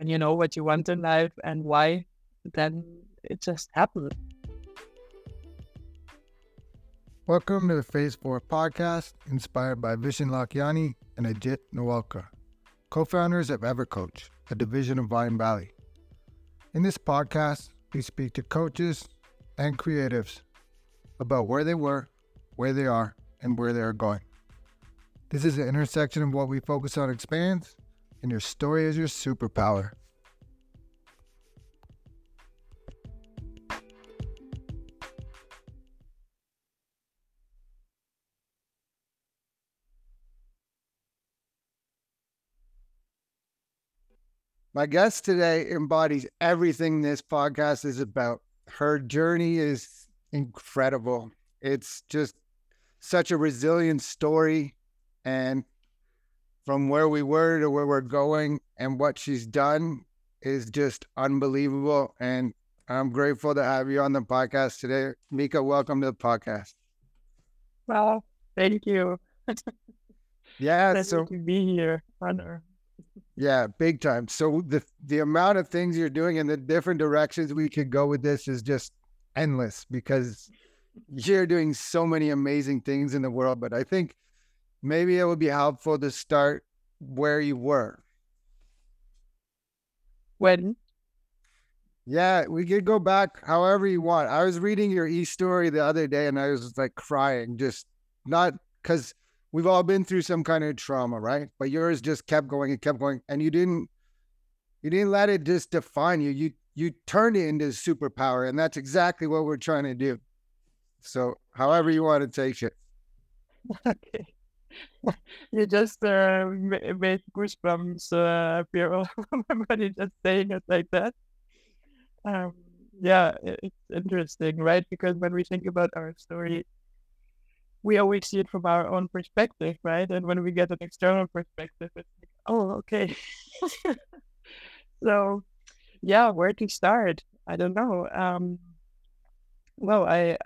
and you know what you want in life and why, then it just happens. Welcome to the Phase 4 podcast, inspired by Vishen Lakhiani and Ajit Nawalkha, co-founders of Evercoach, a division of Mindvalley. In this podcast, we speak to coaches and creatives about where they were, where they are, and where they are going. This is the intersection of what we focus on expands, and your story is your superpower. My guest today embodies everything this podcast is about. Her journey is incredible. It's just such a resilient story, and from where we were to where we're going and what she's done is just unbelievable. And I'm grateful to have you on the podcast today. Mika, welcome to the podcast. Well, thank you. Yeah. Pleasure to be here, honor. Yeah, big time. So the amount of things you're doing and the different directions we could go with this is just endless, because you're doing so many amazing things in the world. But I think maybe it would be helpful to start where you were. When? Yeah, we could go back however you want. I was reading your e-story the other day and I was like crying, just not because... We've all been through some kind of trauma, right? But yours just kept going, and you didn't let it just define you. You turned it into a superpower, and that's exactly what we're trying to do. So, however you want to take it. Okay, you just made goosebumps appear all over my body just saying it like that. Yeah, it's interesting, right? Because when we think about our story, we always see it from our own perspective, right? And when we get an external perspective, it's like, oh, okay. So, yeah, where to start? I don't know. Well, I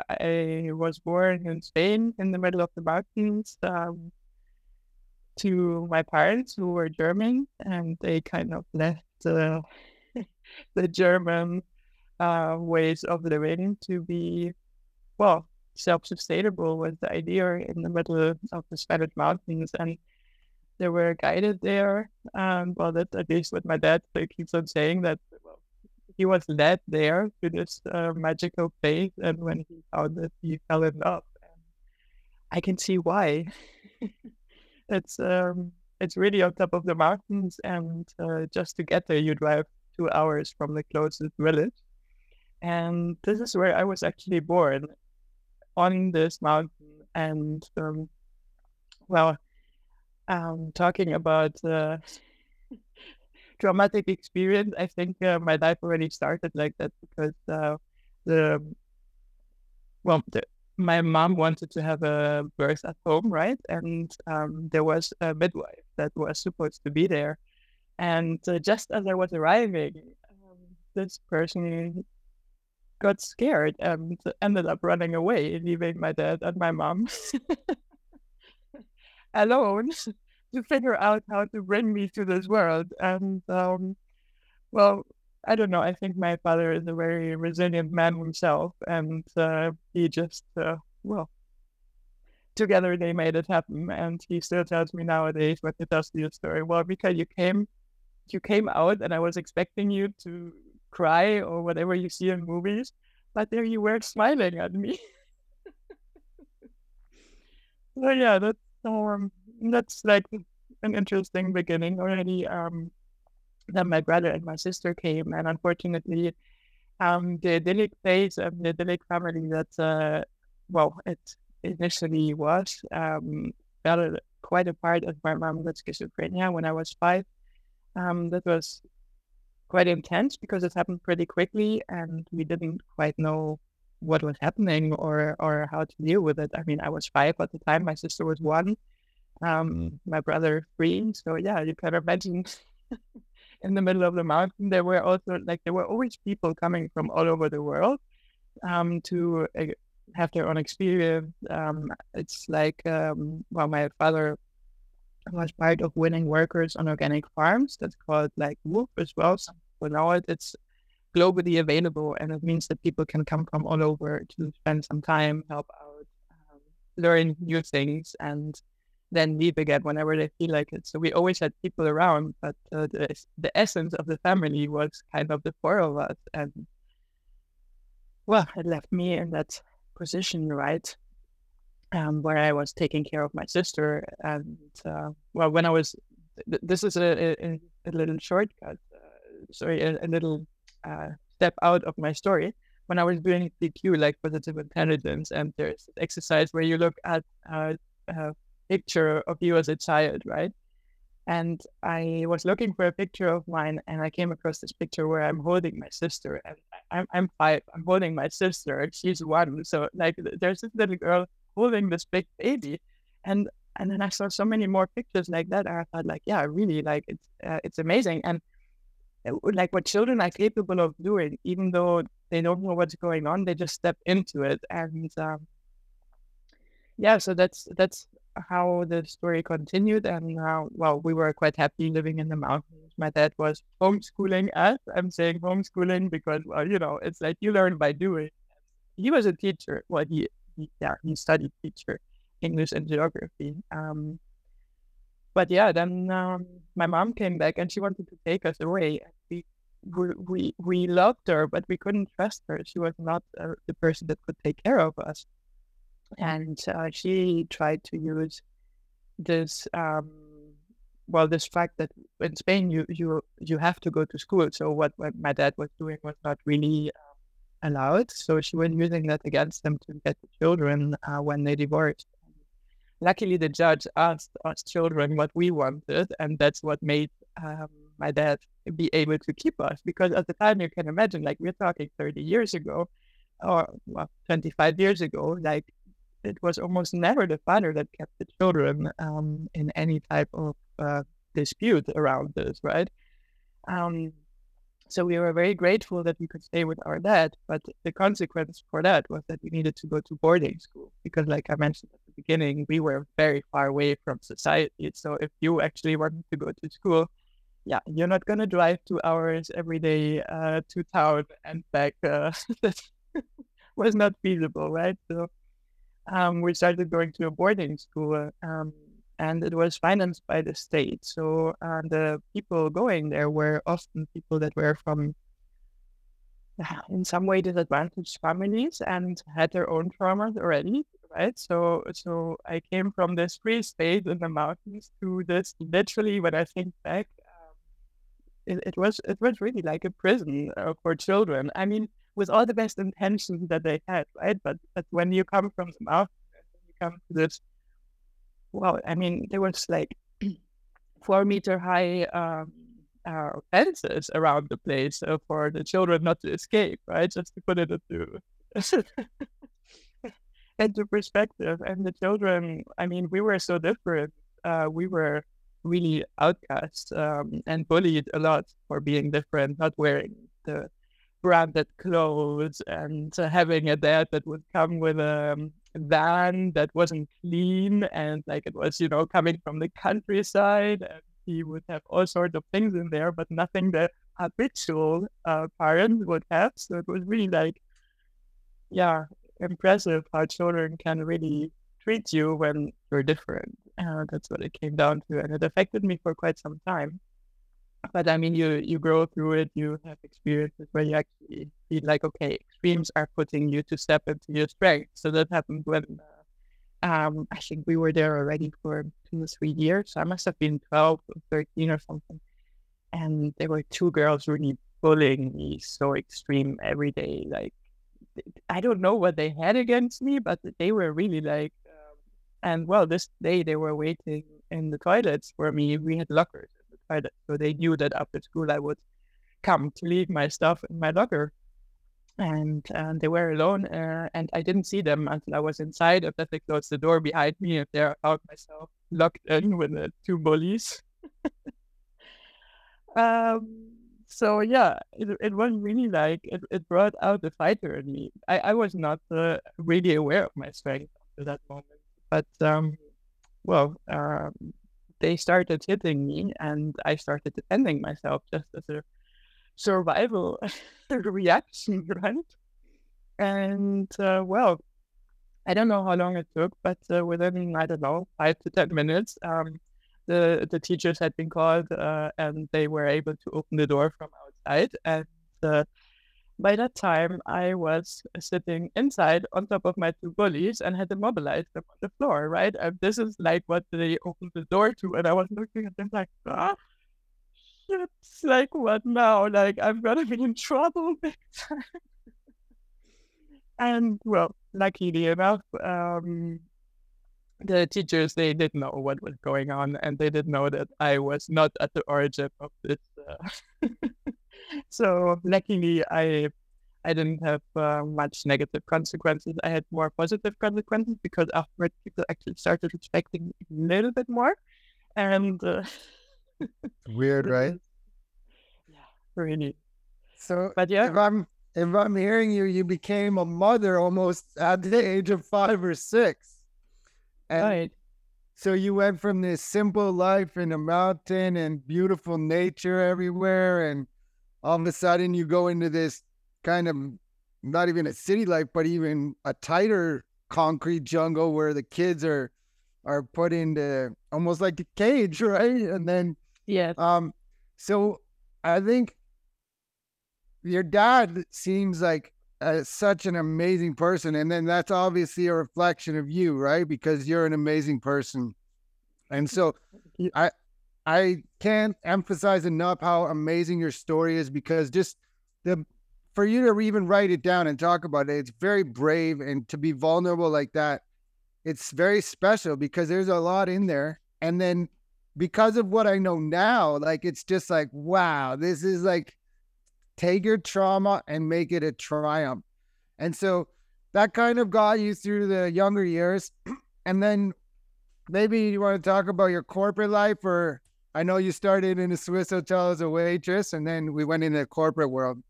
was born in Spain, in the middle of the mountains, to my parents who were German, and they kind of left the German ways of living to be, well, self-sustainable was the idea in the middle of the Spanish mountains, and they were guided there. Well, that's at least what my dad keeps on saying, that he was led there to this magical place, and when he found it, he fell in love. And I can see why. It's really on top of the mountains, and just to get there, you drive 2 hours from the closest village. And this is where I was actually born, on this mountain. And talking about traumatic experience, I think my life already started like that, because my mom wanted to have a birth at home, right? And there was a midwife that was supposed to be there, and just as I was arriving, this person got scared and ended up running away, leaving my dad and my mom alone to figure out how to bring me to this world. And I don't know, I think my father is a very resilient man himself, and he just together they made it happen. And he still tells me nowadays when he tells the story, well, because you came out and I was expecting you to cry or whatever you see in movies, but there you were smiling at me. So yeah, that's like an interesting beginning already. Then my brother and my sister came, and unfortunately, the idyllic phase of the idyllic family that it initially was fell quite apart, as my mom got schizophrenia when I was 5. That was quite intense because it happened pretty quickly, and we didn't quite know what was happening or how to deal with it. I mean, I was 5 at the time, my sister was 1, my brother 3. So yeah, you can imagine in the middle of the mountain, there were always people coming from all over the world to have their own experience. It's like, my father was part of winning workers on organic farms. That's called like WWOOF as well. Some people know it. It's globally available, and it means that people can come from all over to spend some time, help out, learn new things, and then leave again whenever they feel like it. So we always had people around, but the essence of the family was kind of the four of us. And well, it left me in that position, right? Where I was taking care of my sister. And well, when I was, this is a little shortcut, sorry, a little step out of my story. When I was doing PQ, like positive intelligence, and there's an exercise where you look at picture of you as a child, right? And I was looking for a picture of mine, and I came across this picture where I'm holding my sister. And I'm 5. I'm holding my sister, and she's 1. So like, there's this little girl holding this big baby, and then I saw so many more pictures like that. And I thought, like, yeah, really, like it's amazing, and like what children are capable of doing, even though they don't know what's going on, they just step into it, and yeah. So that's how the story continued. And well, we were quite happy living in the mountains. My dad was homeschooling us. I'm saying homeschooling because, well, you know, it's like you learn by doing. He was a teacher. Well, he studied teacher, English and geography. But yeah, then my mom came back and she wanted to take us away. We loved her, but we couldn't trust her. She was not the person that could take care of us. And she tried to use this, this fact that in Spain you have to go to school. So what my dad was doing was not really allowed. So she was using that against them to get the children when they divorced. Luckily, the judge asked us children what we wanted, and that's what made my dad be able to keep us. Because at the time, you can imagine, like we're talking 30 years ago, or well, 25 years ago, like it was almost never the father that kept the children in any type of dispute around this, right? So we were very grateful that we could stay with our dad, but the consequence for that was that we needed to go to boarding school because, like I mentioned at the beginning, we were very far away from society. So if you actually wanted to go to school, yeah, you're not going to drive 2 hours every day to town and back. That was not feasible, right? So we started going to a boarding school, and it was financed by the state. So the people going there were often people that were from, in some way, disadvantaged families and had their own traumas already, right? So I came from this free state in the mountains to this, literally, when I think back, it was really like a prison for children. I mean, with all the best intentions that they had, right? But when you come from the mountains, you come to this, well, I mean, there was like 4 meter high fences around the place for the children not to escape, right? Just to put it into perspective. And the children, I mean, we were so different. We were really outcast and bullied a lot for being different, not wearing the branded clothes and having a dad that would come with a van that wasn't clean and like it was, you know, coming from the countryside, and he would have all sorts of things in there, but nothing that habitual parents would have. So it was really like, yeah, impressive how children can really treat you when you're different. That's what it came down to, and it affected me for quite some time. But I mean, you grow through it, you have experiences where you actually feel like, okay, extremes are putting you to step into your strength. So that happened when I think we were there already for 2 or 3 years. So I must have been 12 or 13 or something. And there were 2 girls really bullying me so extreme every day. Like, I don't know what they had against me, but they were really like, and well, this day they were waiting in the toilets for me. We had lockers. So they knew that after school I would come to leave my stuff in my locker, and they were alone, and I didn't see them until I was inside. If they closed the door behind me, if there I found myself locked in with 2 bullies. So yeah, it was really like it brought out the fighter in me. I was not really aware of my strength at that moment, but they started hitting me, and I started defending myself just as a survival reaction, right? And well, I don't know how long it took, but within, I don't know, 5 to 10 minutes, the teachers had been called, and they were able to open the door from outside. And by that time, I was sitting inside on top of my two bullies and had immobilized them on the floor, right? And this is like what they opened the door to. And I was looking at them like, ah, shit, like what now? Like, I'm gonna be in trouble big time. And well, luckily enough, the teachers, they didn't know what was going on, and they didn't know that I was not at the origin of this. So luckily, I didn't have much negative consequences. I had more positive consequences because afterward people actually started respecting me a little bit more. And weird, right? Yeah, really. So, but yeah. If I'm hearing you, you became a mother almost at the age of 5 or 6. And right. So you went from this simple life in a mountain and beautiful nature everywhere, and all of a sudden you go into this kind of, not even a city life, but even a tighter concrete jungle where the kids are put into almost like a cage, right? And then, yeah. So I think your dad seems like such an amazing person. And then that's obviously a reflection of you, right? Because you're an amazing person. And so I can't emphasize enough how amazing your story is, because just for you to even write it down and talk about it, it's very brave, and to be vulnerable like that, it's very special because there's a lot in there. And then because of what I know now, like, it's just like, wow, this is like, take your trauma and make it a triumph. And so that kind of got you through the younger years. And then maybe you want to talk about your corporate life, or I know you started in a Swiss hotel as a waitress, and then we went into the corporate world.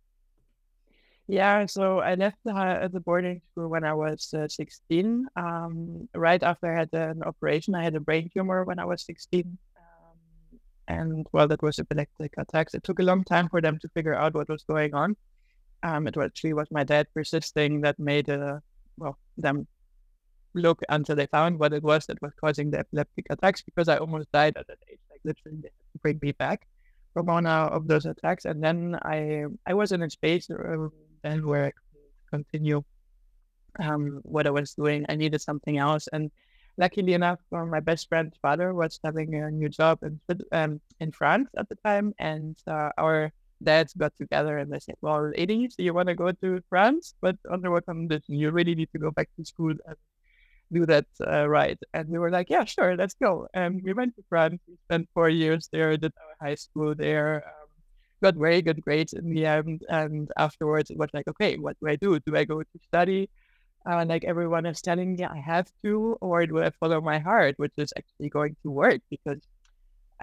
Yeah, so I left the boarding school when I was 16. Right after I had an operation, I had a brain tumor when I was 16. And well, that was epileptic attacks. It took a long time for them to figure out what was going on. It actually was my dad persisting that made them look until they found what it was that was causing the epileptic attacks, because I almost died at that age. Like, literally, they had to bring me back from one of those attacks. And then I was in a space then where I could continue what I was doing. I needed something else. And luckily enough, my best friend's father was having a new job in France at the time, and our dads got together and they said, well, lady, so you want to go to France, but under what condition? You really need to go back to school and do that right. And we were like, yeah, sure, let's go. And we went to France, we spent 4 years there, did our high school there, got very good grades in the end, and afterwards it was like, okay, what do I do? Do I go to study? Like everyone is telling me I have to, or do I follow my heart, which is actually going to work? Because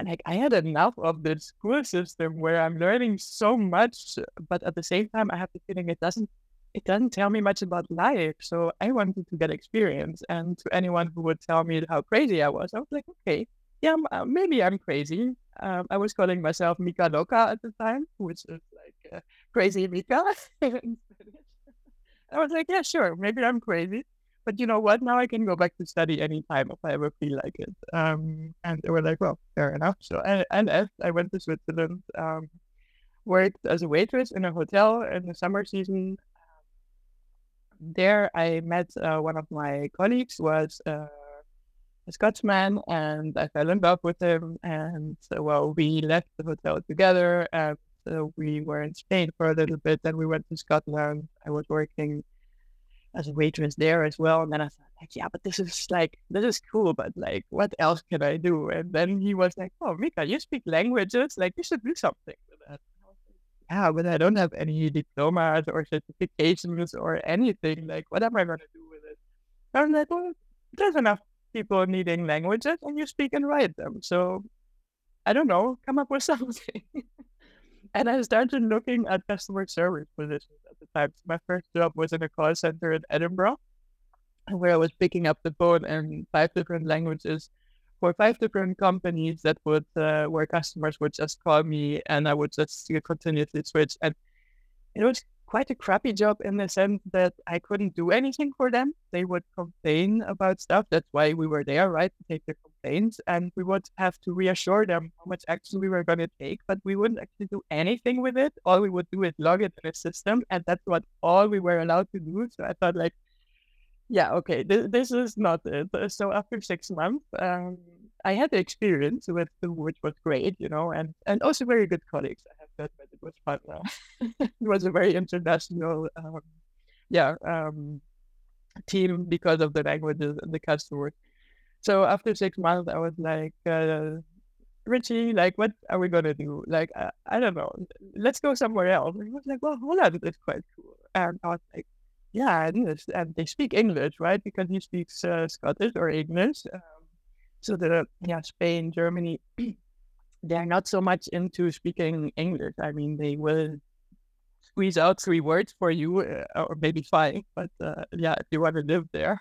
like I had enough of the school system where I'm learning so much, but at the same time I have the feeling it doesn't tell me much about life. So I wanted to get experience. And to anyone who would tell me how crazy I was like, okay, yeah, maybe I'm crazy. I was calling myself Mika Loca at the time, which is like crazy Mika. I was like, yeah, sure, maybe I'm crazy, but you know what? Now I can go back to study anytime if I ever feel like it. And they were like, well, fair enough. So I went to Switzerland, worked as a waitress in a hotel in the summer season. There I met one of my colleagues, was a Scotsman, and I fell in love with him. And well, we left the hotel together. We were in Spain for a little bit, then we went to Scotland. I was working as a waitress there as well, and then I thought, like, yeah, but this is cool, but like, what else can I do? And then he was like, oh, Mika, you speak languages, like, you should do something with that. I was like, yeah, but I don't have any diplomas or certifications or anything. Like, what am I going to do with it? I was like, well, there's enough people needing languages, and you speak and write them, so I don't know, come up with something. And I started looking at customer service positions at the time. My first job was in a call center in Edinburgh, where I was picking up the phone in 5 different languages 4 or 5 different companies that would where customers would just call me and I would just continuously switch. And it was quite a crappy job in the sense that I couldn't do anything for them. They would complain about stuff. That's why we were there, right? To take the complaints, and we would have to reassure them how much action we were going to take, but we wouldn't actually do anything with it. All we would do is log it in a system, and that's what all we were allowed to do. So I thought like, yeah, okay, this is not it. So after 6 months, I had the experience with them, which was great, you know, and also very good colleagues. I have to admit, it was fun. It was a very international team because of the languages and the customers. So after 6 months, I was like, Richie, like, what are we going to do? Like, I don't know. Let's go somewhere else. And he was like, well, Holland is quite cool. And I was like, yeah, it is. And they speak English, right? Because he speaks Scottish or English. So the Spain, Germany, they are not so much into speaking English. I mean, they will squeeze out 3 words for you, or maybe 5. But if you want to live there.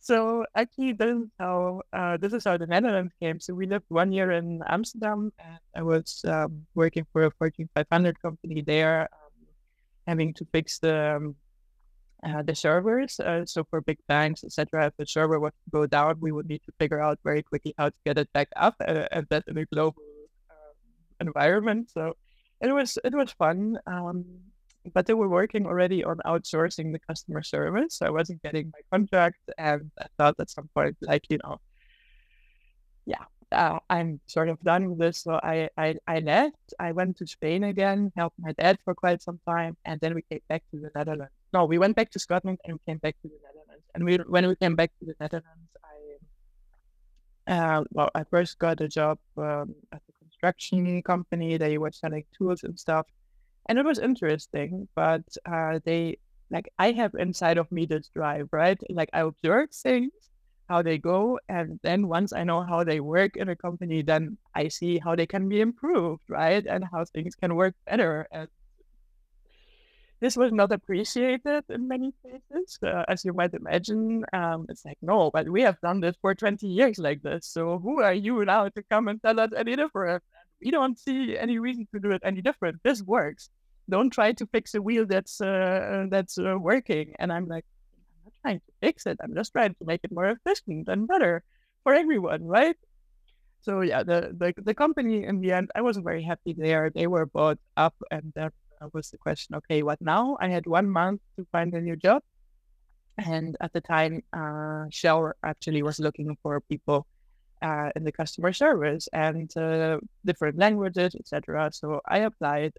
So actually, this is how the Netherlands came. So we lived 1 year in Amsterdam, and I was working for a Fortune 500 company there, having to fix the servers. So for big banks, etc., if the server was to go down, we would need to figure out very quickly how to get it back up, and that in a global environment. So it was fun, but they were working already on outsourcing the customer service. So I wasn't getting my contract, and I thought at some point, I'm sort of done with this. So I left. I went to Spain again, helped my dad for quite some time, and then we came back to the Netherlands. No, we went back to Scotland and came back to the Netherlands. And when we came back to the Netherlands, I first got a job at a construction company. They were selling tools and stuff, and it was interesting. But I have inside of me this drive, right? Like, I observe things, how they go, and then once I know how they work in a company, then I see how they can be improved, right? And how things can work better. And this was not appreciated in many cases, as you might imagine. It's like, no, but we have done this for 20 years like this, so who are you now to come and tell us any different? And we don't see any reason to do it any different. This works. Don't try to fix a wheel that's working. And I'm like, trying to fix it. I'm just trying to make it more efficient and better for everyone, right? So yeah, the company in the end, I wasn't very happy there. They were bought up, and that was the question, okay, what now? I had 1 month to find a new job. And at the time, Shell actually was looking for people in the customer service and different languages, etc. So I applied,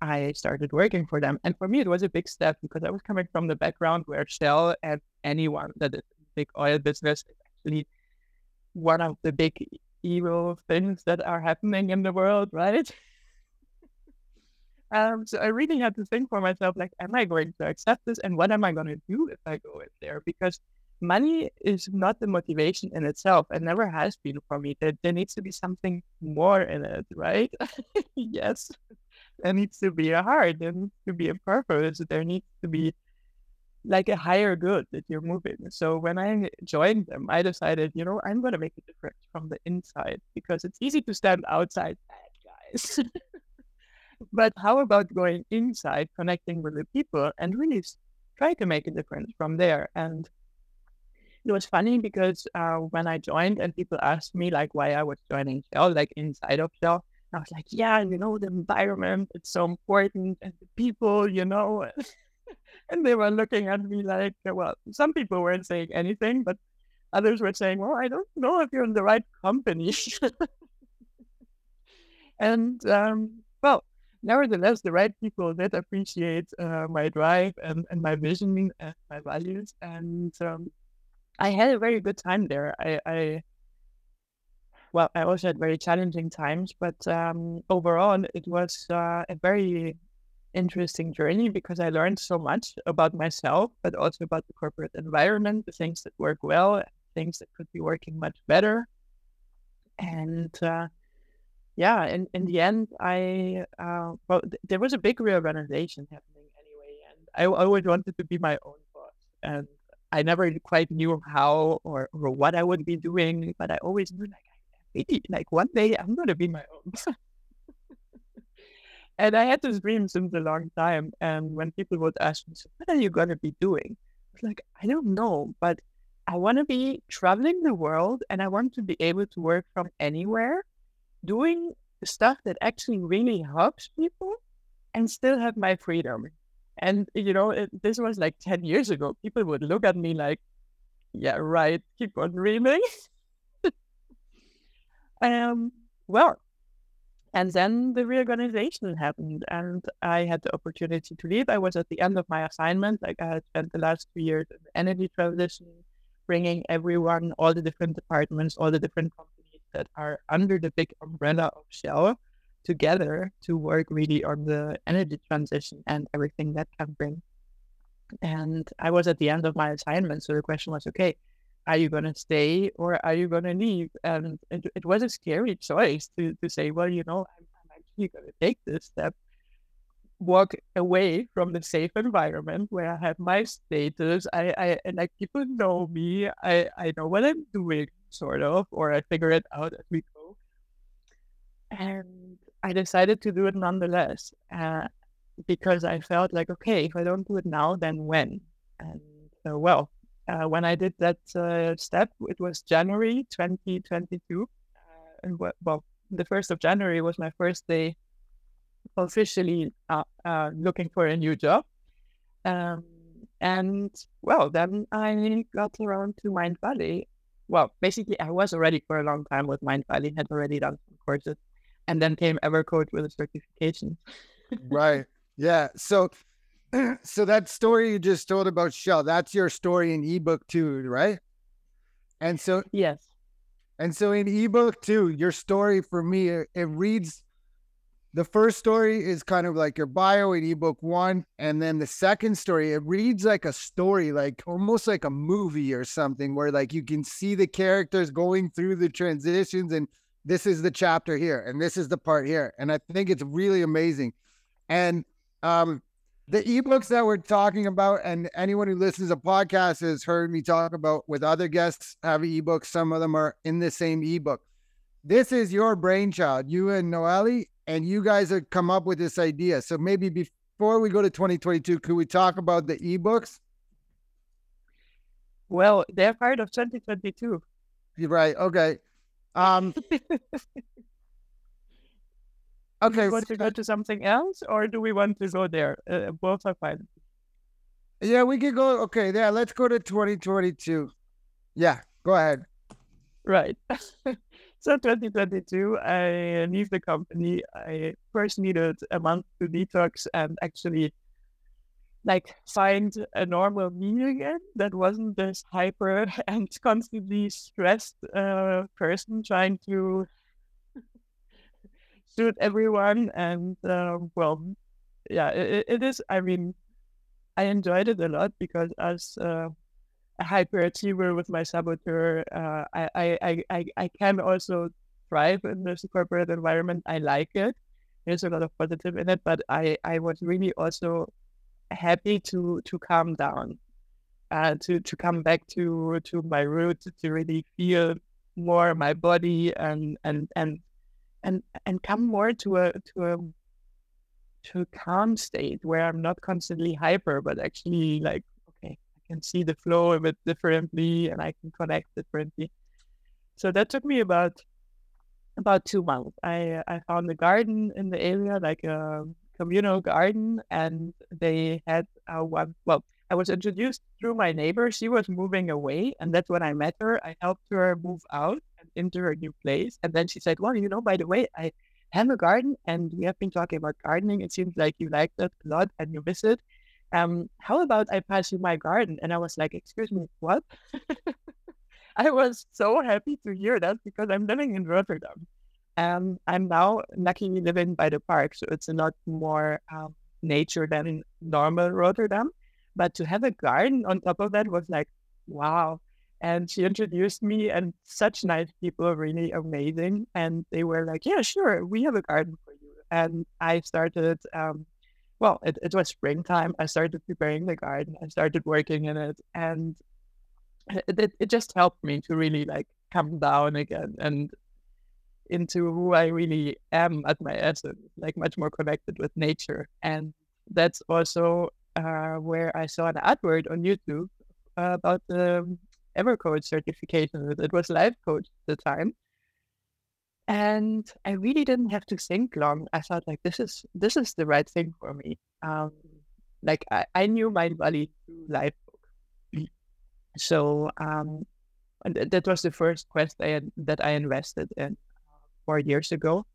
I started working for them. And for me, it was a big step because I was coming from the background where Shell and anyone that is in big oil business is actually one of the big evil things that are happening in the world, right? So I really had to think for myself, like, am I going to accept this? And what am I going to do if I go in there? Because money is not the motivation in itself, and never has been for me. There needs to be something more in it, right? Yes. There needs to be a heart, there needs to be a purpose, there needs to be like a higher good that you're moving. So when I joined them, I decided, I'm going to make a difference from the inside, because it's easy to stand outside, guys. But how about going inside, connecting with the people, and really try to make a difference from there? And it was funny because when I joined and people asked me like why I was joining Shell, like inside of Shell, I was like, the environment, it's so important, and the people, and they were looking at me like, well, some people weren't saying anything, but others were saying, well, I don't know if you're in the right company. And, nevertheless, the right people did appreciate my drive and my vision and my values. And I had a very good time there. I also had very challenging times, but overall, it was a very interesting journey because I learned so much about myself, but also about the corporate environment, the things that work well, things that could be working much better. And in the end, there was a big reorganization happening anyway, and I always wanted to be my own boss. And I never quite knew how or what I would be doing, but I always knew like one day I'm going to be my own. And I had this dream since a long time. And when people would ask me, so what are you going to be doing? I was like, I don't know, but I want to be traveling the world and I want to be able to work from anywhere, doing stuff that actually really helps people and still have my freedom. And, you know, this was like 10 years ago. People would look at me like, yeah, right, keep on dreaming. And then the reorganization happened and I had the opportunity to leave. I was at the end of my assignment. Like, I had spent the last 2 years in energy transition, bringing everyone, all the different departments, all the different companies that are under the big umbrella of Shell together to work really on the energy transition and everything that can bring. And I was at the end of my assignment. So the question was, okay, are you going to stay or are you going to leave? And it was a scary choice to say, well, you know, I'm actually going to take this step, walk away from the safe environment where I have my status. I people know me. I know what I'm doing, sort of, or I figure it out as we go. And I decided to do it nonetheless because I felt like, okay, if I don't do it now, then when? And so, well, when I did that step, it was January 2022. The 1st of January was my first day officially looking for a new job. And, well, then I got around to Mindvalley. Well, basically, I was already for a long time with Mindvalley, had already done some courses, and then came Evercoach with a certification. Right. Yeah. So that story you just told about Shell, that's your story in ebook 2, right? And so, yes. And so in ebook 2, your story for me, it reads, the first story is kind of like your bio in ebook 1. And then the second story, it reads like a story, like almost like a movie or something where like you can see the characters going through the transitions and this is the chapter here and this is the part here. And I think it's really amazing. And, the ebooks that we're talking about, and anyone who listens to podcasts has heard me talk about with other guests having ebooks. Some of them are in the same ebook. This is your brainchild, you and Noémie, and you guys have come up with this idea. So maybe before we go to 2022, could we talk about the ebooks? Well, they're part of 2022. You're right. Okay. Okay. Do we want to go to something else or do we want to go there? Both are fine. Yeah, we can go. Okay. Yeah, let's go to 2022. Yeah, go ahead. Right. So 2022, I leave the company. I first needed a month to detox and actually like find a normal me again that wasn't this hyper and constantly stressed person trying to suit everyone. And it is. I mean, I enjoyed it a lot because as a hyperachiever with my saboteur, I can also thrive in this corporate environment. I like it. There's a lot of positive in it, but I was really also happy to calm down, to come back to my roots, to really feel more my body and come more to a calm state where I'm not constantly hyper, but actually like, okay, I can see the flow a bit differently and I can connect differently. So that took me about 2 months. I found a garden in the area, like a communal garden, and they had I was introduced through my neighbor. She was moving away, and that's when I met her. I helped her move out and into her new place. And then she said, well, you know, by the way, I have a garden, and we have been talking about gardening. It seems like you like that a lot, and you miss it. How about I pass you my garden? And I was like, excuse me, what? I was so happy to hear that because I'm living in Rotterdam. I'm now luckily living by the park, so it's a lot more nature than in normal Rotterdam. But to have a garden on top of that was like, wow. And she introduced me, and such nice people, really amazing. And they were like, yeah, sure, we have a garden for you. And I started, it was springtime. I started preparing the garden. I started working in it. And it just helped me to really like come down again and into who I really am at my essence, like much more connected with nature. And that's also where I saw an advert on YouTube about the Evercoach certification. It was Lifecoach at the time. And I really didn't have to think long. I thought like, this is the right thing for me. Like I knew Mindvalley through Lifebook. So and that was the first quest that I invested in 4 years ago.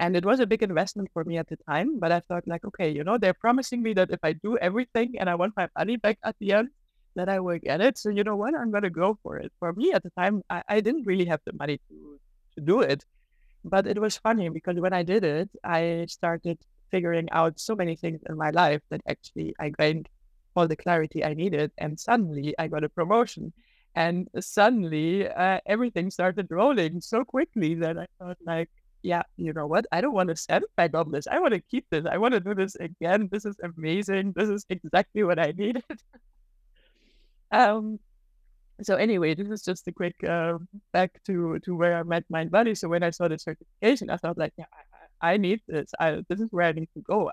And it was a big investment for me at the time, but I thought like, okay, they're promising me that if I do everything and I want my money back at the end, that I will get it. So you know what, I'm going to go for it. For me at the time, I didn't really have the money to do it. But it was funny because when I did it, I started figuring out so many things in my life that actually I gained all the clarity I needed. And suddenly I got a promotion. And suddenly everything started rolling so quickly that I thought like, yeah, you know what? I don't want to send back on this. I want to keep this. I want to do this again. This is amazing. This is exactly what I needed. So anyway, this is just a quick back to where I met Mindvalley. So when I saw the certification, I thought like, yeah, I need this. This is where I need to go.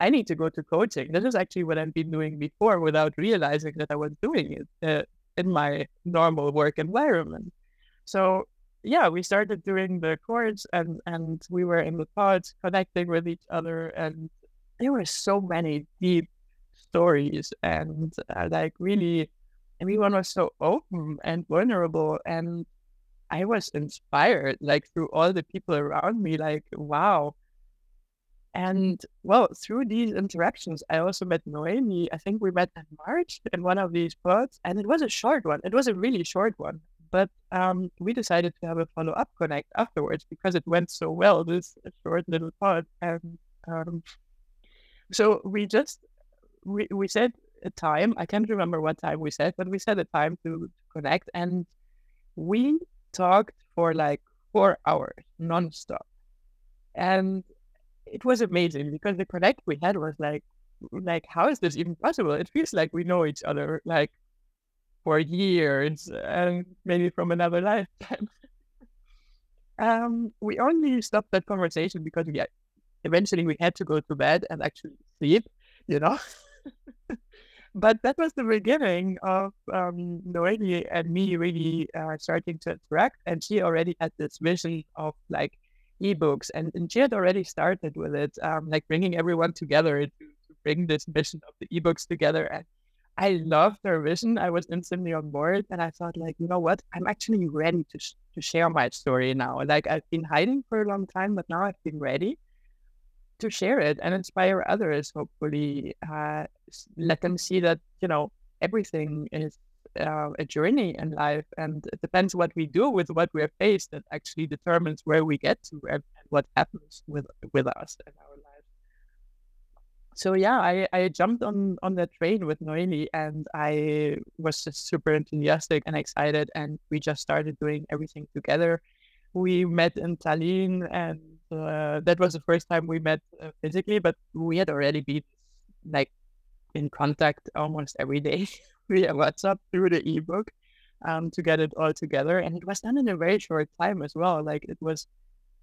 I need to go to coaching. This is actually what I've been doing before without realizing that I was doing it in my normal work environment. So yeah, we started doing the course and we were in the pods connecting with each other. And there were so many deep stories and like really... everyone was so open and vulnerable, and I was inspired like through all the people around me, like, wow. And well, through these interactions, I also met Noémie. I think we met in March in one of these pods, and it was a short one. It was a really short one, but we decided to have a follow-up connect afterwards because it went so well, this short little pod. And so we said a time, I can't remember what time we said, but we set a time to connect, and we talked for like 4 hours non-stop. And it was amazing because the connect we had was like how is this even possible? It feels like we know each other like for years and maybe from another lifetime. We only stopped that conversation because eventually we had to go to bed and actually sleep, But that was the beginning of Noémie and me really starting to interact. And she already had this vision of like ebooks, and she had already started with it, like bringing everyone together to bring this vision of the ebooks together. And I loved her vision. I was instantly on board, and I thought like, you know what? I'm actually ready to share my story now. Like I've been hiding for a long time, but now I've been ready to share it and inspire others, hopefully let them see that everything is a journey in life, and it depends what we do with what we're faced that actually determines where we get to and what happens with us in our lives. So yeah, I jumped on the train with Noémie, and I was just super enthusiastic and excited, and we just started doing everything together. We met in Tallinn, and that was the first time we met physically, but we had already been like in contact almost every day via WhatsApp through the ebook to get it all together. And it was done in a very short time as well. Like it was,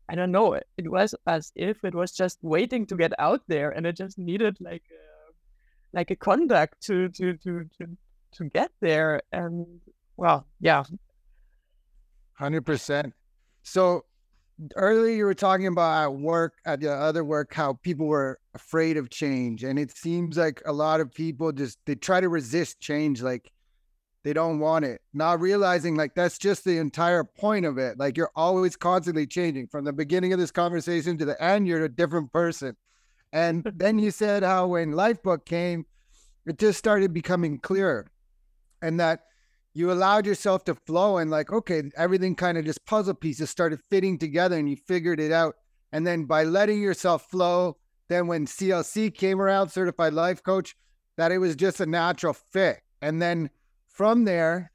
I don't know, it was as if it was just waiting to get out there, and it just needed like a contact to get there. And well, yeah. 100%. So earlier you were talking about at your other work, how people were afraid of change. And it seems like a lot of people they try to resist change. Like they don't want it, not realizing like that's just the entire point of it. Like you're always constantly changing from the beginning of this conversation to the end, you're a different person. And then you said how when Lifebook came, it just started becoming clearer, and that you allowed yourself to flow, and like, okay, everything kind of just puzzle pieces started fitting together, and you figured it out. And then by letting yourself flow, then when CLC came around, Certified Life Coach, that it was just a natural fit. And then from there,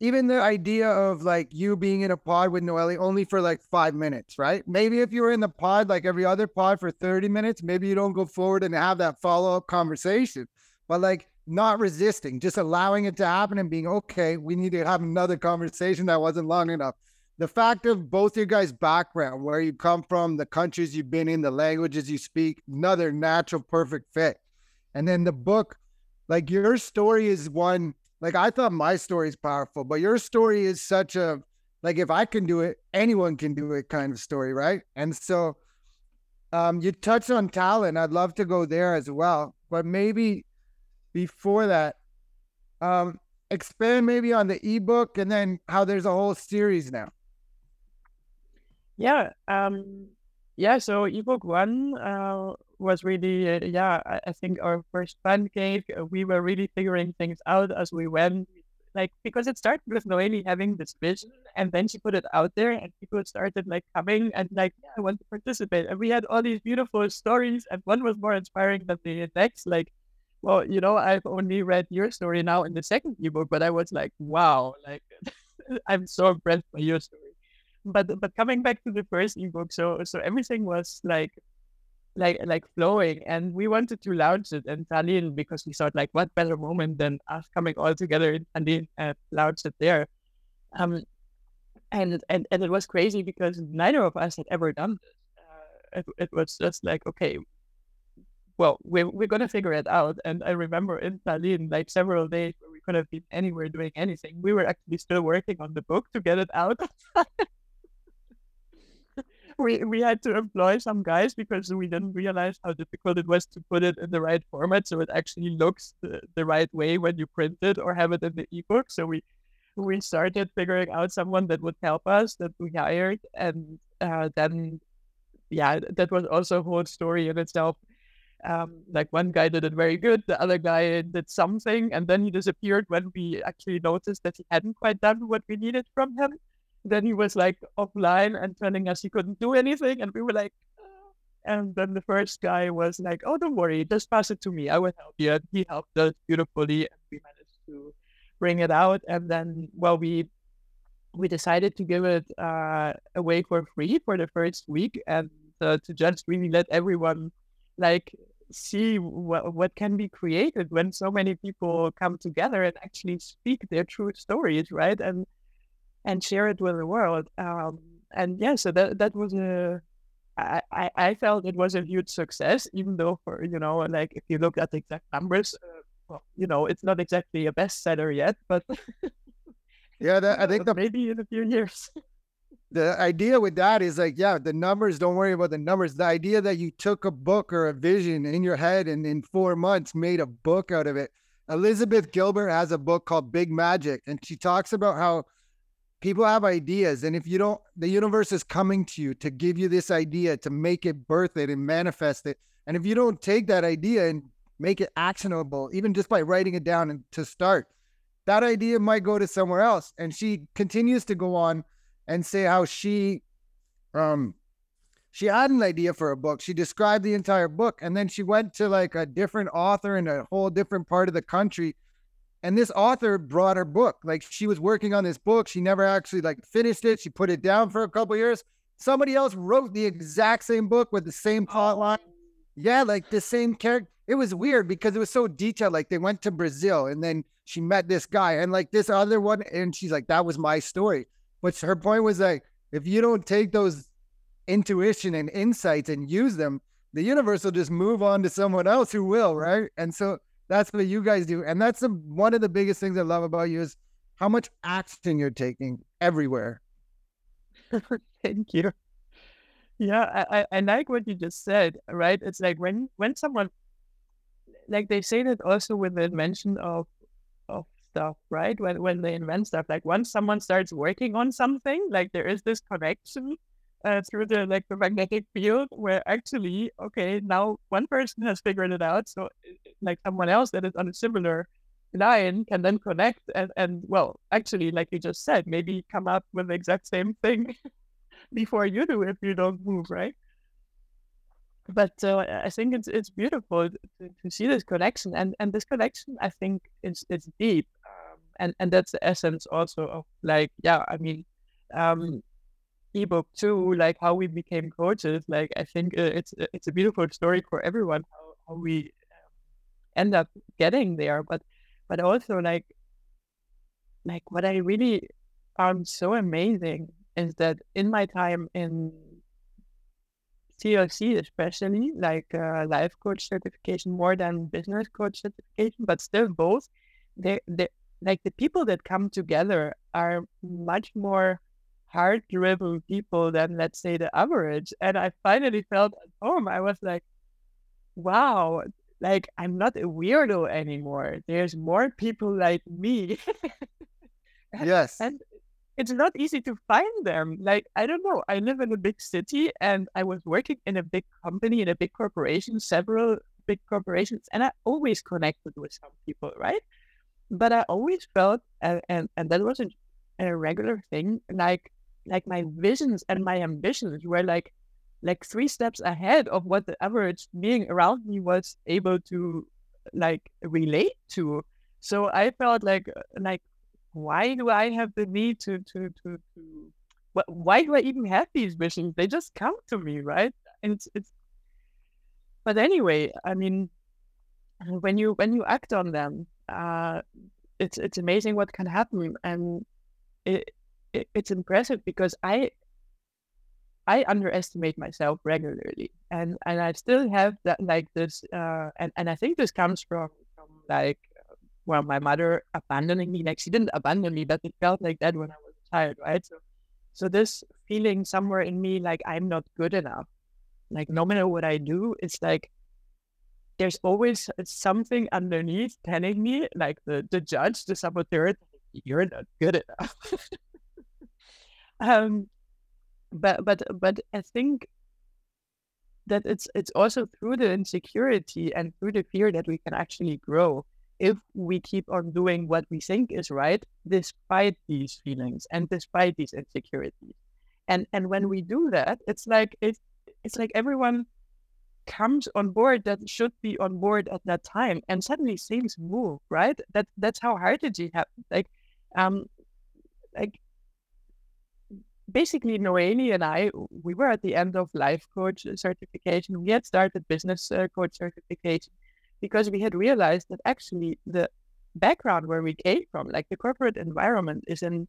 even the idea of like you being in a pod with Noémie only for like 5 minutes, right? Maybe if you were in the pod, like every other pod for 30 minutes, maybe you don't go forward and have that follow-up conversation. But like, not resisting, just allowing it to happen and being, okay, we need to have another conversation that wasn't long enough. The fact of both your guys' background, where you come from, the countries you've been in, the languages you speak, another natural, perfect fit. And then the book, like your story is one, like I thought my story is powerful, but your story is such a, like, if I can do it, anyone can do it kind of story, right? And so you touched on Tallinn. I'd love to go there as well. But maybe before that, expand maybe on the ebook and then how there's a whole series now. Yeah. So ebook one was really, I think our first pancake, we were really figuring things out as we went. Like, because it started with Noémie having this vision and then she put it out there and people started like coming and like, yeah, I want to participate. And we had all these beautiful stories and one was more inspiring than the next. Like, well, you know, I've only read your story now in the second ebook, but I was like, wow, like I'm so impressed by your story. But coming back to the first ebook, so everything was like flowing, and we wanted to launch it in Tallinn because we thought, like, what better moment than us coming all together in Tallinn and launch it there. And it was crazy because neither of us had ever done this. It was just like, okay, well, we're gonna figure it out. And I remember in Tallinn, like several days where we could have been anywhere doing anything. We were actually still working on the book to get it out. We had to employ some guys because we didn't realize how difficult it was to put it in the right format so it actually looks the right way when you print it or have it in the ebook. So we started figuring out someone that would help us, that we hired, and then that was also a whole story in itself. Like one guy did it very good, the other guy did something, and then he disappeared when we actually noticed that he hadn't quite done what we needed from him. Then he was like offline and telling us he couldn't do anything. And we were like, oh. And then the first guy was like, oh, don't worry, just pass it to me. I will help you. And he helped us beautifully. And we managed to bring it out. And then, well, we decided to give it away for free for the first week and to just really let everyone like see what can be created when so many people come together and actually speak their true stories, right? And share it with the world. So that was I felt it was a huge success, even though for, you know, like if you look at the exact numbers, it's not exactly a bestseller yet, but I think maybe in a few years. The idea with that is like, the numbers, don't worry about the numbers. The idea that you took a book or a vision in your head and in 4 months made a book out of it. Elizabeth Gilbert has a book called Big Magic, and she talks about how people have ideas, and if you don't, the universe is coming to you to give you this idea, to make it, birth it, and manifest it. And if you don't take that idea and make it actionable, even just by writing it down and to start, that idea might go to somewhere else. And she continues to go on and say how she had an idea for a book. She described the entire book, and then she went to like a different author in a whole different part of the country. And this author brought her book. Like, she was working on this book. She never actually like finished it. She put it down for a couple of years. Somebody else wrote the exact same book with the same plot line. Yeah, like the same character. It was weird because it was so detailed. Like, they went to Brazil and then she met this guy and like this other one. And she's like, that was my story. But her point was like, if you don't take those intuition and insights and use them, the universe will just move on to someone else who will, right? And so that's what you guys do. And that's one of the biggest things I love about you is how much action you're taking everywhere. Thank you. Yeah, I like what you just said, right? It's like when someone, like they say that also with the invention of stuff, right? When they invent stuff, like once someone starts working on something, like there is this connection through the like the magnetic field where actually, okay, now one person has figured it out, so like someone else that is on a similar line can then connect and well, actually, like you just said, maybe come up with the exact same thing before you do if you don't move, right? But I think it's beautiful to see this connection, and this connection I think it's deep, and that's the essence also of like ebook too, like how we became coaches. Like I think it's a beautiful story for everyone how we end up getting there. But also like what I really found so amazing is that in my time in TLC, especially like life coach certification more than business coach certification, but still both, they like the people that come together are much more heart-driven people than, let's say, the average. And I finally felt at home. I was like, wow, like I'm not a weirdo anymore. There's more people like me. Yes. And it's not easy to find them. Like, I don't know, I live in a big city and I was working in a big company, in a big corporation, several big corporations, and I always connected with some people, right? But I always felt, and that wasn't a regular thing, like my visions and my ambitions were like 3 steps ahead of what the average being around me was able to like relate to. So I felt like, why do I have the need to why do I even have these visions? They just come to me, right? And it's but anyway, I mean, when you act on them, it's amazing what can happen. And it's impressive because I underestimate myself regularly, and I still have that like this, and I think this comes from like, well, my mother abandoning me. Like, she didn't abandon me, but it felt like that when I was a child, right? So this feeling somewhere in me, like I'm not good enough, like no matter what I do, it's like there's always something underneath telling me, like the judge, the saboteur, you're not good enough. But I think that it's also through the insecurity and through the fear that we can actually grow if we keep on doing what we think is right, despite these feelings and despite these insecurities. And when we do that, it's like everyone comes on board that should be on board at that time, and suddenly things move, right? That's how Heartegy happened. Like basically Noémie and I, we were at the end of life coach certification. We had started business coach certification because we had realized that actually the background where we came from, like the corporate environment, is in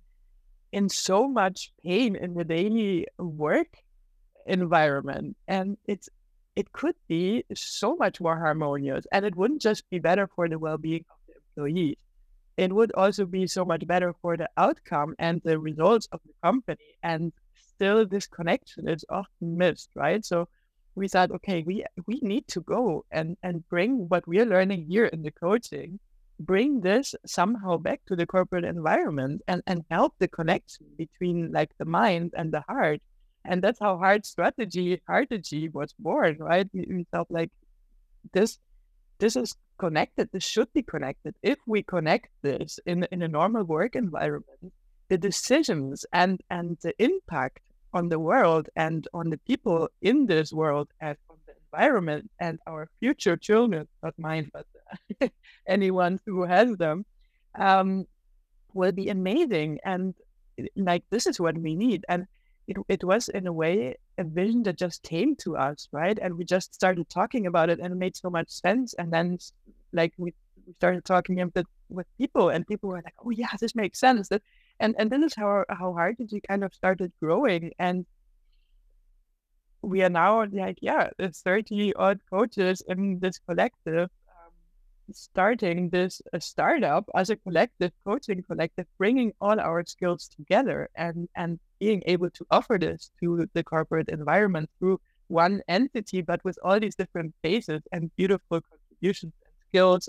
so much pain in the daily work environment, and it could be so much more harmonious, and it wouldn't just be better for the well-being of the employees. It would also be so much better for the outcome and the results of the company. And still, this connection is often missed, right? So we thought, okay, we need to go and bring what we are learning here in the coaching, bring this somehow back to the corporate environment and help the connection between like the mind and the heart. And that's how Heartegy was born, right? We felt like this is connected. This should be connected. If we connect this in a normal work environment, the decisions and the impact on the world and on the people in this world and on the environment and our future children, not mine, but anyone who has them, will be amazing. And like, this is what we need. And it was, in a way, a vision that just came to us, right? And we just started talking about it, and it made so much sense. And then, like, we started talking about it with people, and people were like, oh, yeah, this makes sense. And this is how Heartegy kind of started growing. And we are now, like, yeah, 30-odd coaches in this collective, starting this startup as a collective, coaching collective, bringing all our skills together and being able to offer this to the corporate environment through one entity, but with all these different faces and beautiful contributions and skills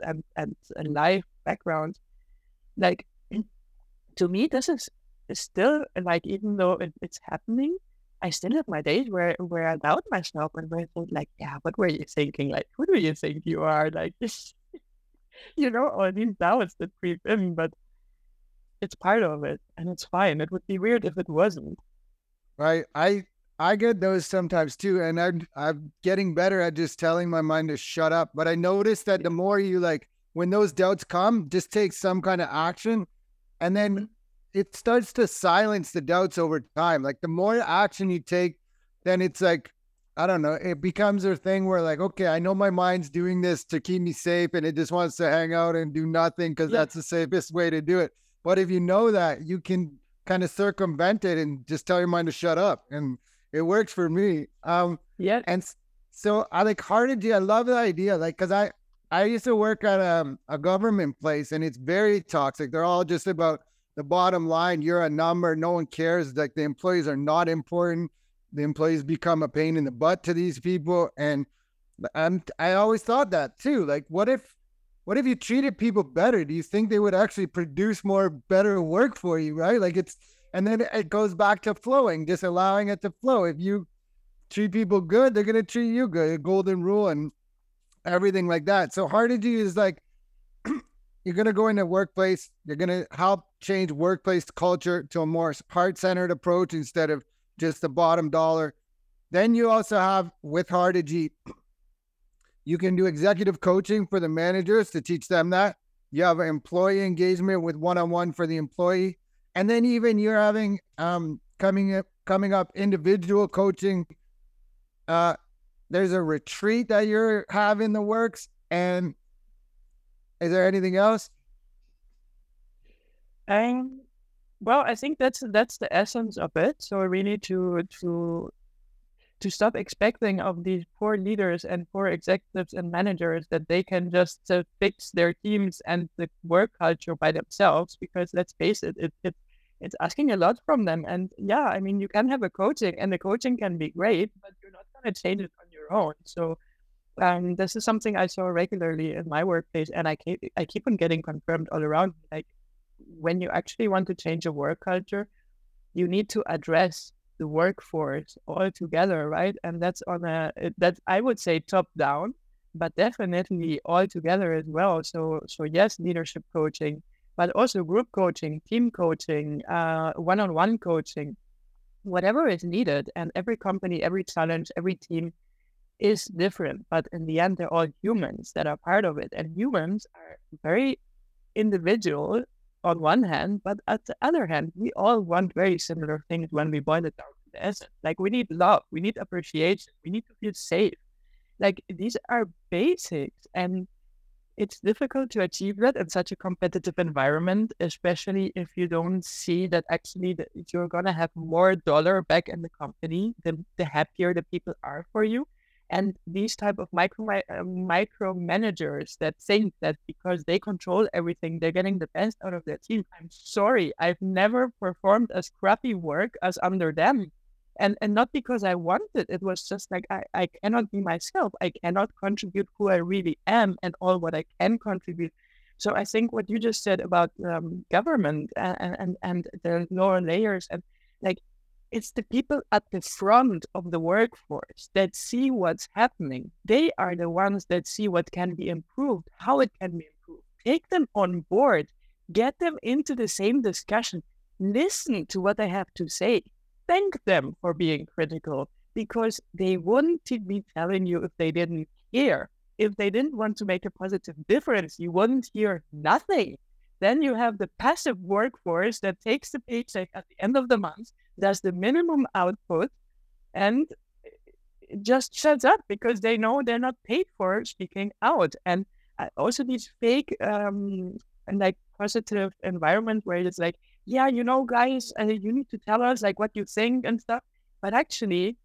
and life backgrounds. Like, to me, this is still, like, even though it's happening, I still have my days where I doubt myself and where I think, like, yeah, what were you thinking? Like, who do you think you are? Like, you know, all these doubts that creep in, but it's part of it, and it's fine. It would be weird if it wasn't. Right. I get those sometimes too, and I'm getting better at just telling my mind to shut up. But I noticed that the more you, like, when those doubts come, just take some kind of action, and then it starts to silence the doubts over time. Like, the more action you take, then it's like, I don't know, it becomes a thing where like, okay, I know my mind's doing this to keep me safe and it just wants to hang out and do nothing because that's the safest way to do it. But if you know that, you can kind of circumvent it and just tell your mind to shut up. And it works for me. And so I like Heartegy. I love the idea. Like, cause I used to work at a government place and it's very toxic. They're all just about the bottom line. You're a number. No one cares. Like the employees are not important. The employees become a pain in the butt to these people. And I always thought that too. Like, what if you treated people better? Do you think they would actually produce more better work for you, right? Like and then it goes back to flowing, just allowing it to flow. If you treat people good, they're going to treat you good, a golden rule and everything like that. So Heartegy is like, you're going to go into a workplace, you're going to help change workplace culture to a more heart-centered approach instead of just the bottom dollar. Then you also have, with Heartegy, you can do executive coaching for the managers to teach them that. You have employee engagement with one-on-one for the employee. And then even you're having coming up individual coaching. There's a retreat that you have in the works. And is there anything else? Well, I think that's the essence of it. So really to stop expecting of these poor leaders and poor executives and managers that they can just fix their teams and the work culture by themselves, because let's face it, it's asking a lot from them. And yeah, I mean, you can have a coaching and the coaching can be great, but you're not going to change it on your own. So this is something I saw regularly in my workplace, and I keep on getting confirmed all around. Like, when you actually want to change a work culture, you need to address the workforce all together, right? And that's that I would say top down, but definitely all together as well. So yes, leadership coaching, but also group coaching, team coaching, one-on-one coaching, whatever is needed. And every company, every challenge, every team is different, but in the end, they're all humans that are part of it. And humans are very individual on one hand, but at the other hand, we all want very similar things when we boil it down to the essence. Like, we need love, we need appreciation, we need to feel safe. Like, these are basics, and it's difficult to achieve that in such a competitive environment, especially if you don't see that actually that you're going to have more dollar back in the company, the happier the people are for you. And these type of micromanagers that think that because they control everything, they're getting the best out of their team. I'm sorry, I've never performed as crappy work as under them. And not because I wanted, it was just like, I cannot be myself. I cannot contribute who I really am and all what I can contribute. So I think what you just said about government and the lower layers, and like, it's the people at the front of the workforce that see what's happening. They are the ones that see what can be improved, how it can be improved. Take them on board, get them into the same discussion, listen to what I have to say, thank them for being critical, because they wouldn't be telling you if they didn't care. If they didn't want to make a positive difference, you wouldn't hear nothing. Then you have the passive workforce that takes the paycheck at the end of the month, does the minimum output, and just shuts up because they know they're not paid for speaking out. And also these fake and like positive environment where it's like, yeah, you know, guys, you need to tell us like what you think and stuff. But actually,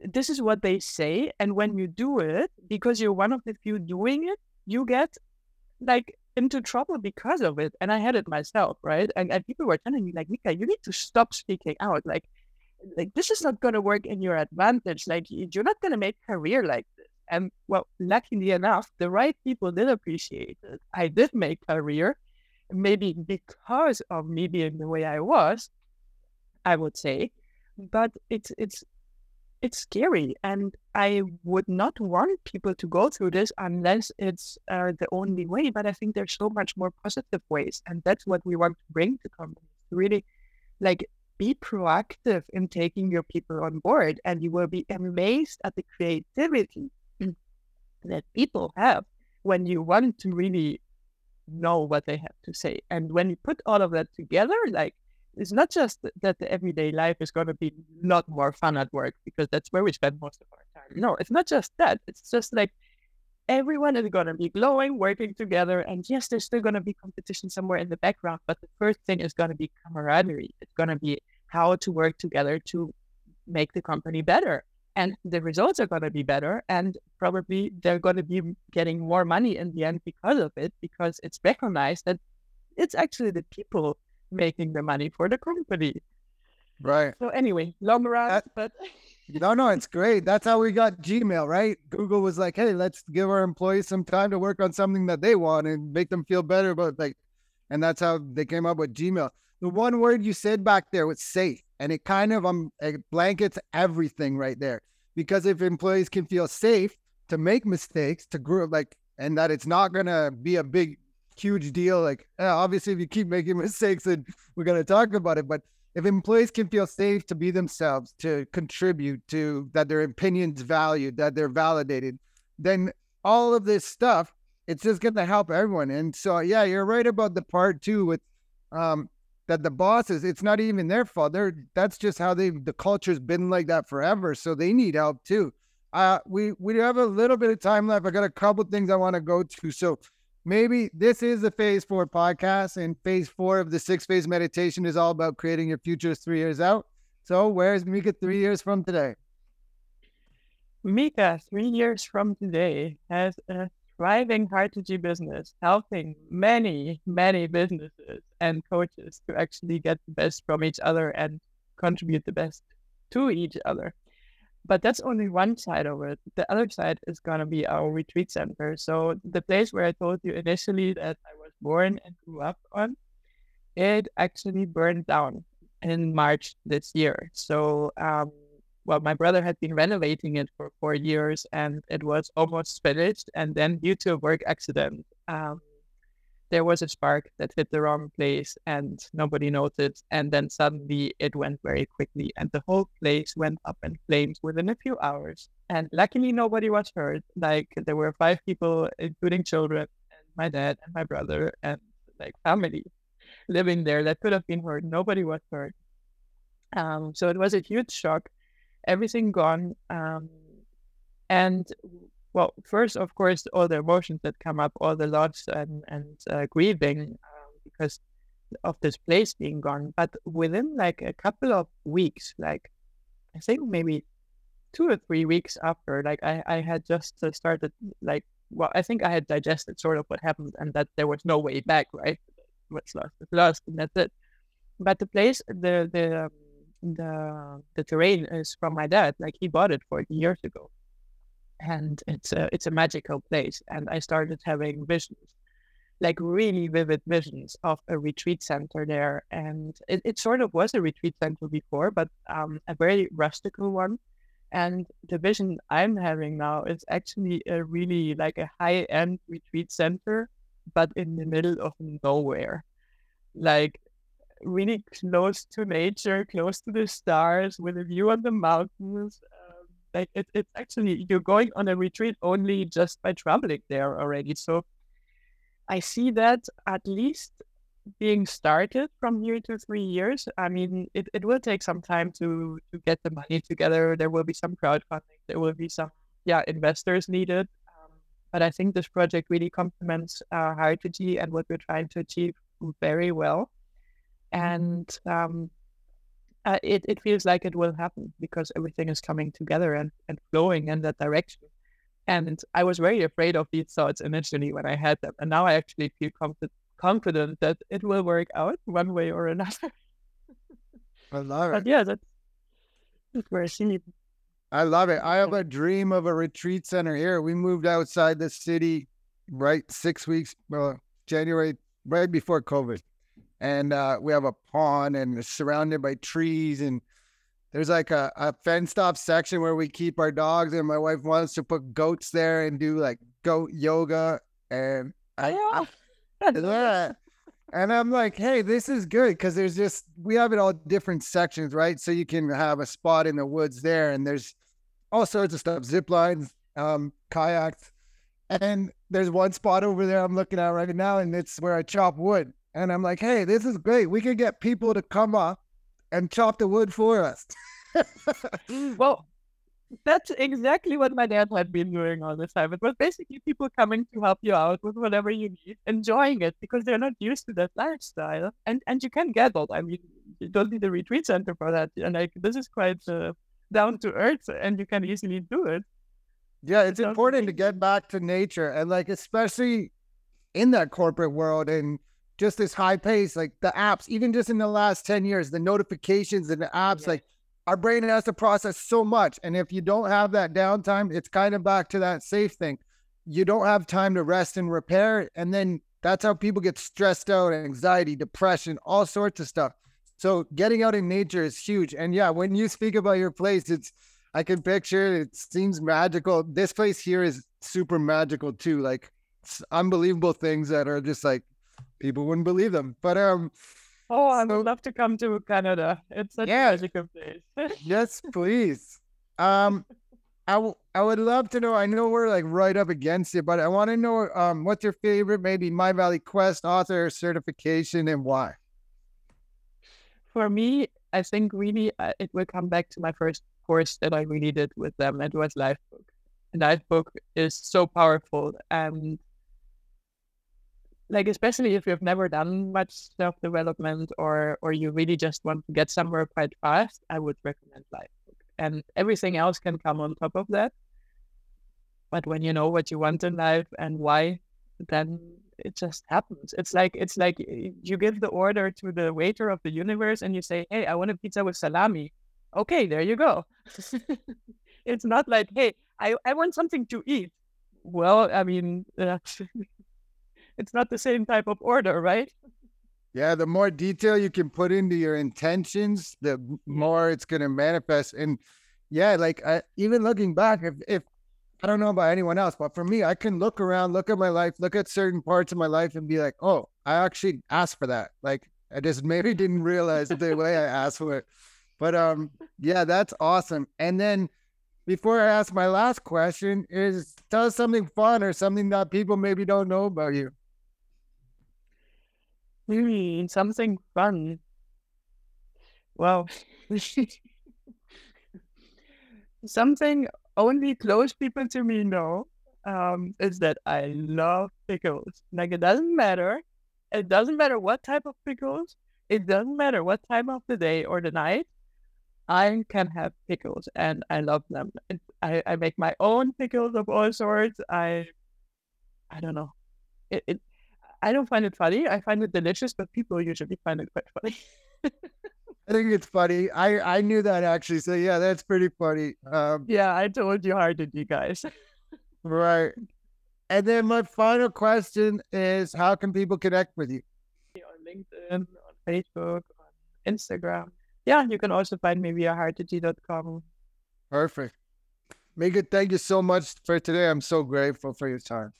this is what they say. And when you do it, because you're one of the few doing it, you get like into trouble because of it. And I had it myself, right? And people were telling me like, Mika, you need to stop speaking out. Like this is not going to work in your advantage. Like, you're not going to make a career like this. And well, luckily enough, the right people did appreciate it. I did make a career, maybe because of me being the way I was, I would say. But it's scary, and I would not want people to go through this unless it's the only way. But I think there's so much more positive ways, and that's what we want to bring to companies, to really like be proactive in taking your people on board, and you will be amazed at the creativity that people have when you want to really know what they have to say. And when you put all of that together, like, it's not just that the everyday life is going to be a lot more fun at work, because that's where we spend most of our time. No, it's not just that. It's just like everyone is going to be glowing, working together. And yes, there's still going to be competition somewhere in the background, but the first thing is going to be camaraderie. It's going to be how to work together to make the company better. And the results are going to be better, and probably they're going to be getting more money in the end because of it, because it's recognized that it's actually the people making the money for the company. Right. So anyway, long round, but... No, it's great. That's how we got Gmail, right? Google was like, hey, let's give our employees some time to work on something that they want and make them feel better about, like, and that's how they came up with Gmail. The one word you said back there was safe. And it kind of it blankets everything right there, because if employees can feel safe to make mistakes, to grow, like, and that it's not going to be a big, huge deal. Like, obviously, if you keep making mistakes, then we're going to talk about it. But if employees can feel safe to be themselves, to contribute, to that their opinions valued, that they're validated, then all of this stuff, it's just going to help everyone. And so, yeah, you're right about the part too with, that the bosses, it's not even their fault. That's just how the culture's been like that forever. So they need help too. We have a little bit of time left. I got a couple of things I want to go to. So maybe this is the phase 4 podcast, and phase 4 of the 6-phase meditation is all about creating your futures 3 years out. So where's Mika 3 years from today? Mika 3 years from today has a thriving Heartegy business, helping many, many businesses and coaches to actually get the best from each other and contribute the best to each other. But that's only one side of it. The other side is going to be our retreat center. So the place where I told you initially that I was born and grew up on, it actually burned down in March this year. So, well, my brother had been renovating it for 4 years, and it was almost finished. And then due to a work accident, there was a spark that hit the wrong place and nobody noticed. And then suddenly it went very quickly, and the whole place went up in flames within a few hours. And luckily nobody was hurt. Like, there were 5 people, including children, and my dad and my brother and like family living there that could have been hurt. Nobody was hurt. So it was a huge shock. Everything gone. And well, first, of course, all the emotions that come up, all the loss and grieving because of this place being gone. But within like a couple of weeks, like I think maybe 2 or 3 weeks after, like I had just started, like, well, I think I had digested sort of what happened and that there was no way back, right? What's lost is lost, and that's it. But the place, the terrain is from my dad. Like, he bought it 40 years ago, and it's a magical place. And I started having visions, like really vivid visions of a retreat center there. And it sort of was a retreat center before, but a very rustical one. And the vision I'm having now is actually a really like a high-end retreat center, but in the middle of nowhere, like really close to nature, close to the stars, with a view on the mountains. Like it's actually, you're going on a retreat only just by traveling there already. So I see that at least being started from here to 3 years. I mean, it will take some time to get the money together. There will be some crowdfunding. There will be some investors needed. But I think this project really complements Heartegy and what we're trying to achieve very well. And it feels like it will happen because everything is coming together and flowing in that direction. And I was very afraid of these thoughts initially when I had them. And now I actually feel confident that it will work out one way or another. I love it. But yeah, that's where I see it. I love it. I have a dream of a retreat center here. We moved outside the city, right, 6 weeks, January, right before COVID. And we have a pond, and it's surrounded by trees, and there's like a fenced off section where we keep our dogs, and my wife wants to put goats there and do like goat yoga. And and I'm like, hey, this is good, because there's just, we have it all different sections, right? So you can have a spot in the woods there, and there's all sorts of stuff, zip lines, kayaks. And there's one spot over there I'm looking at right now, and it's where I chop wood. And I'm like, hey, this is great. We can get people to come up and chop the wood for us. Well, that's exactly what my dad had been doing all the time. It was basically people coming to help you out with whatever you need, enjoying it because they're not used to that lifestyle. And you can get it. I mean, you don't need a retreat center for that. And like, this is quite down to earth and you can easily do it. Yeah, it's important to get back to nature. And like, especially in that corporate world and just this high pace, like the apps, even just in the last 10 years, the notifications and the apps, like our brain has to process so much. And if you don't have that downtime, it's kind of back to that safe thing. You don't have time to rest and repair. And then that's how people get stressed out, anxiety, depression, all sorts of stuff. So getting out in nature is huge. And yeah, when you speak about your place, I can picture it. It seems magical. This place here is super magical too. Like it's unbelievable things that are just like, people wouldn't believe them. But I would love to come to Canada. It's such a magical place. Yes, please. I would love to know. I know we're like right up against it, but I want to know what's your favorite, maybe Mindvalley Quest author certification and why? For me, I think really it will come back to my first course that I really did with them. It was Lifebook. And Lifebook is so powerful and. Like, especially if you've never done much self-development or you really just want to get somewhere quite fast, I would recommend Lifebook. And everything else can come on top of that. But when you know what you want in life and why, then it just happens. It's like you give the order to the waiter of the universe and you say, hey, I want a pizza with salami. Okay, there you go. It's not like, hey, I want something to eat. Well, I mean... It's not the same type of order, right? Yeah, the more detail you can put into your intentions, the more it's going to manifest. And yeah, like even looking back, if I don't know about anyone else, but for me, I can look around, look at my life, look at certain parts of my life and be like, oh, I actually asked for that. Like I just maybe didn't realize the way I asked for it. But yeah, that's awesome. And then before I ask my last question is, tell us something fun or something that people maybe don't know about you. Something fun. Well, something only close people to me know is that I love pickles. Like it doesn't matter. It doesn't matter what type of pickles. It doesn't matter what time of the day or the night. I can have pickles and I love them. I make my own pickles of all sorts. I don't know. I don't find it funny. I find it delicious, but people usually find it quite funny. I think it's funny. I knew that actually. So yeah, that's pretty funny. Yeah, I told you Heartegy, guys. Right. And then my final question is, how can people connect with you? On LinkedIn, on Facebook, on Instagram. Yeah, you can also find me via heartegy.com. Perfect. Mika, thank you so much for today. I'm so grateful for your time.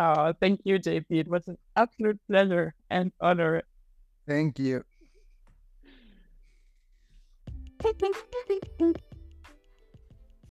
Oh, thank you, JP. It was an absolute pleasure and honor. Thank you.